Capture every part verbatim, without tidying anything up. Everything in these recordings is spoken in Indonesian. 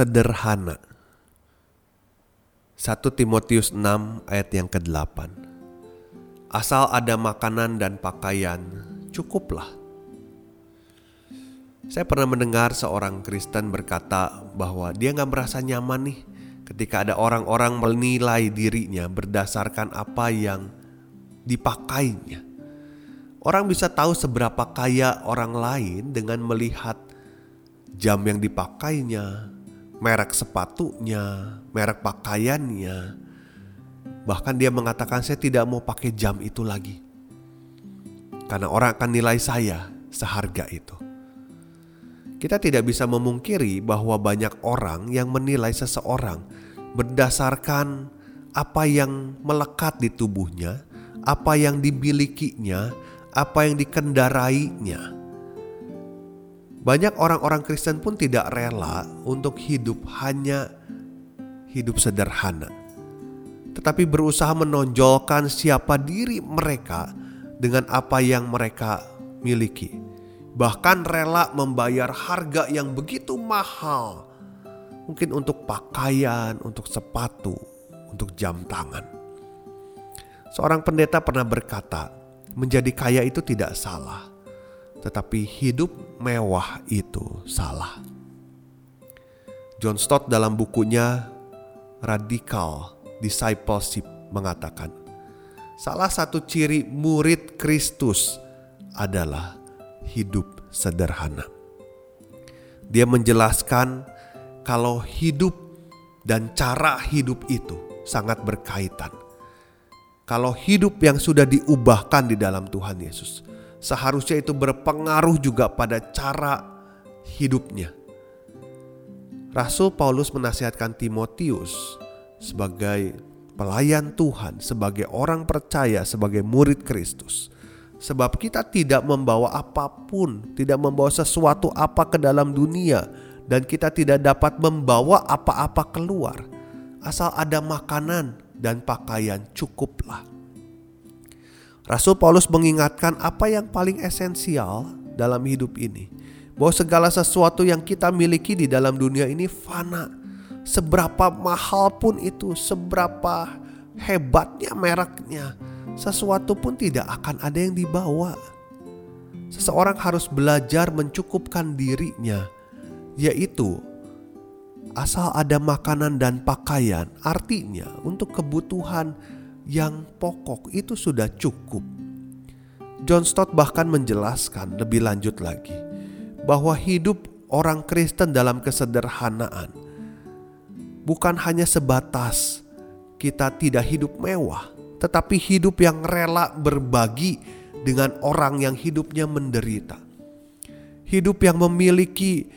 Sederhana. satu Timotius enam ayat yang kedelapan. Asal ada makanan dan pakaian, cukuplah. Saya pernah mendengar seorang Kristen berkata bahwa dia gak merasa nyaman nih ketika ada orang-orang menilai dirinya berdasarkan apa yang dipakainya. Orang bisa tahu seberapa kaya orang lain dengan melihat jam yang dipakainya, merek sepatunya, merek pakaiannya. Bahkan dia mengatakan, saya tidak mau pakai jam itu lagi, karena orang akan nilai saya seharga itu. Kita tidak bisa memungkiri bahwa banyak orang yang menilai seseorang berdasarkan apa yang melekat di tubuhnya, apa yang dimilikinya, apa yang dikendarainya. Banyak orang-orang Kristen pun tidak rela untuk hidup hanya hidup sederhana, tetapi berusaha menonjolkan siapa diri mereka dengan apa yang mereka miliki. Bahkan rela membayar harga yang begitu mahal, mungkin untuk pakaian, untuk sepatu, untuk jam tangan. Seorang pendeta pernah berkata, menjadi kaya itu tidak salah, tetapi hidup mewah itu salah. John Stott dalam bukunya Radical Discipleship mengatakan, salah satu ciri murid Kristus adalah hidup sederhana. Dia menjelaskan kalau hidup dan cara hidup itu sangat berkaitan. Kalau hidup yang sudah diubahkan di dalam Tuhan Yesus, seharusnya itu berpengaruh juga pada cara hidupnya. Rasul Paulus menasihatkan Timotius sebagai pelayan Tuhan, sebagai orang percaya, sebagai murid Kristus. Sebab kita tidak membawa apapun, tidak membawa sesuatu apa ke dalam dunia, dan kita tidak dapat membawa apa-apa keluar. Asal ada makanan dan pakaian, cukuplah. Rasul Paulus mengingatkan apa yang paling esensial dalam hidup ini, bahwa segala sesuatu yang kita miliki di dalam dunia ini fana. Seberapa mahal pun itu, seberapa hebatnya mereknya, sesuatu pun tidak akan ada yang dibawa. Seseorang harus belajar mencukupkan dirinya, yaitu asal ada makanan dan pakaian, artinya untuk kebutuhan yang pokok itu sudah cukup. John Stott bahkan menjelaskan lebih lanjut lagi bahwa hidup orang Kristen dalam kesederhanaan bukan hanya sebatas kita tidak hidup mewah, tetapi hidup yang rela berbagi dengan orang yang hidupnya menderita. Hidup yang memiliki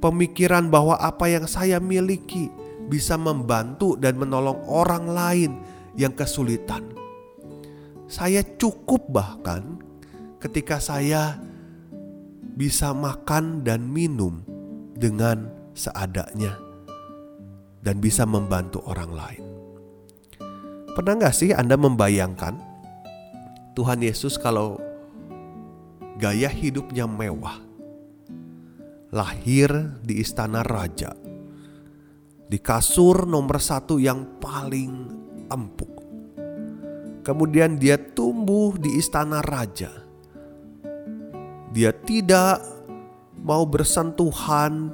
pemikiran bahwa apa yang saya miliki bisa membantu dan menolong orang lain yang kesulitan. Saya cukup bahkan ketika saya bisa makan dan minum dengan seadanya dan bisa membantu orang lain. Pernah gak sih Anda membayangkan Tuhan Yesus kalau gaya hidupnya mewah? Lahir di istana raja, di kasur nomor satu yang paling empuk. Kemudian dia tumbuh di istana raja. Dia tidak mau bersentuhan,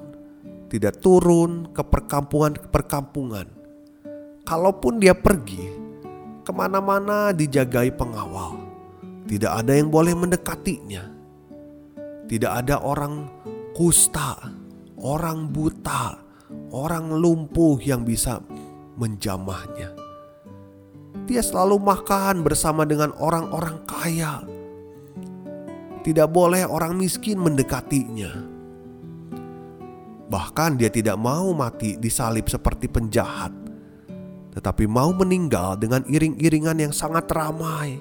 tidak turun ke perkampungan-perkampungan. Kalaupun dia pergi, kemana-mana dijagai pengawal. Tidak ada yang boleh mendekatinya. Tidak ada orang kusta, orang buta, orang lumpuh yang bisa menjamahnya. Dia selalu makan bersama dengan orang-orang kaya. Tidak boleh orang miskin mendekatinya. Bahkan dia tidak mau mati disalib seperti penjahat, tetapi mau meninggal dengan iring-iringan yang sangat ramai,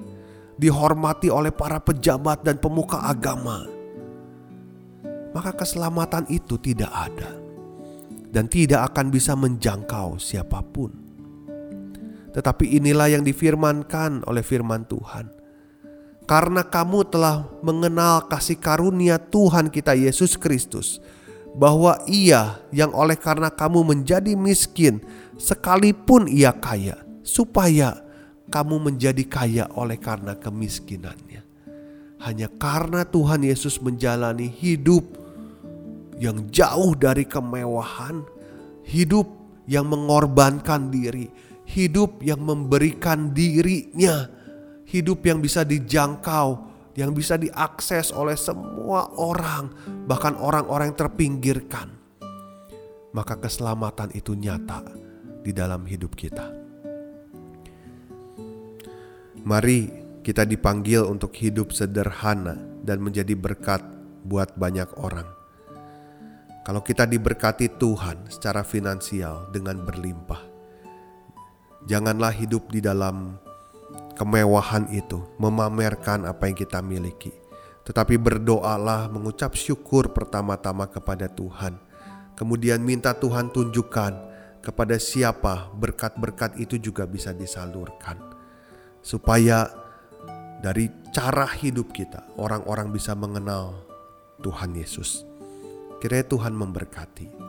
dihormati oleh para pejabat dan pemuka agama. Maka keselamatan itu tidak ada dan tidak akan bisa menjangkau siapapun. Tetapi inilah yang difirmankan oleh firman Tuhan. Karena kamu telah mengenal kasih karunia Tuhan kita Yesus Kristus, bahwa Ia yang oleh karena kamu menjadi miskin, sekalipun Ia kaya, supaya kamu menjadi kaya oleh karena kemiskinannya. Hanya karena Tuhan Yesus menjalani hidup yang jauh dari kemewahan, hidup yang mengorbankan diri, hidup yang memberikan dirinya, hidup yang bisa dijangkau, yang bisa diakses oleh semua orang, bahkan orang-orang yang terpinggirkan. Maka keselamatan itu nyata di dalam hidup kita. Mari kita dipanggil untuk hidup sederhana dan menjadi berkat buat banyak orang. Kalau kita diberkati Tuhan secara finansial dengan berlimpah, janganlah hidup di dalam kemewahan itu, memamerkan apa yang kita miliki. Tetapi berdoalah, mengucap syukur pertama-tama kepada Tuhan. Kemudian minta Tuhan tunjukkan kepada siapa berkat-berkat itu juga bisa disalurkan. Supaya dari cara hidup kita, orang-orang bisa mengenal Tuhan Yesus. Kiranya Tuhan memberkati.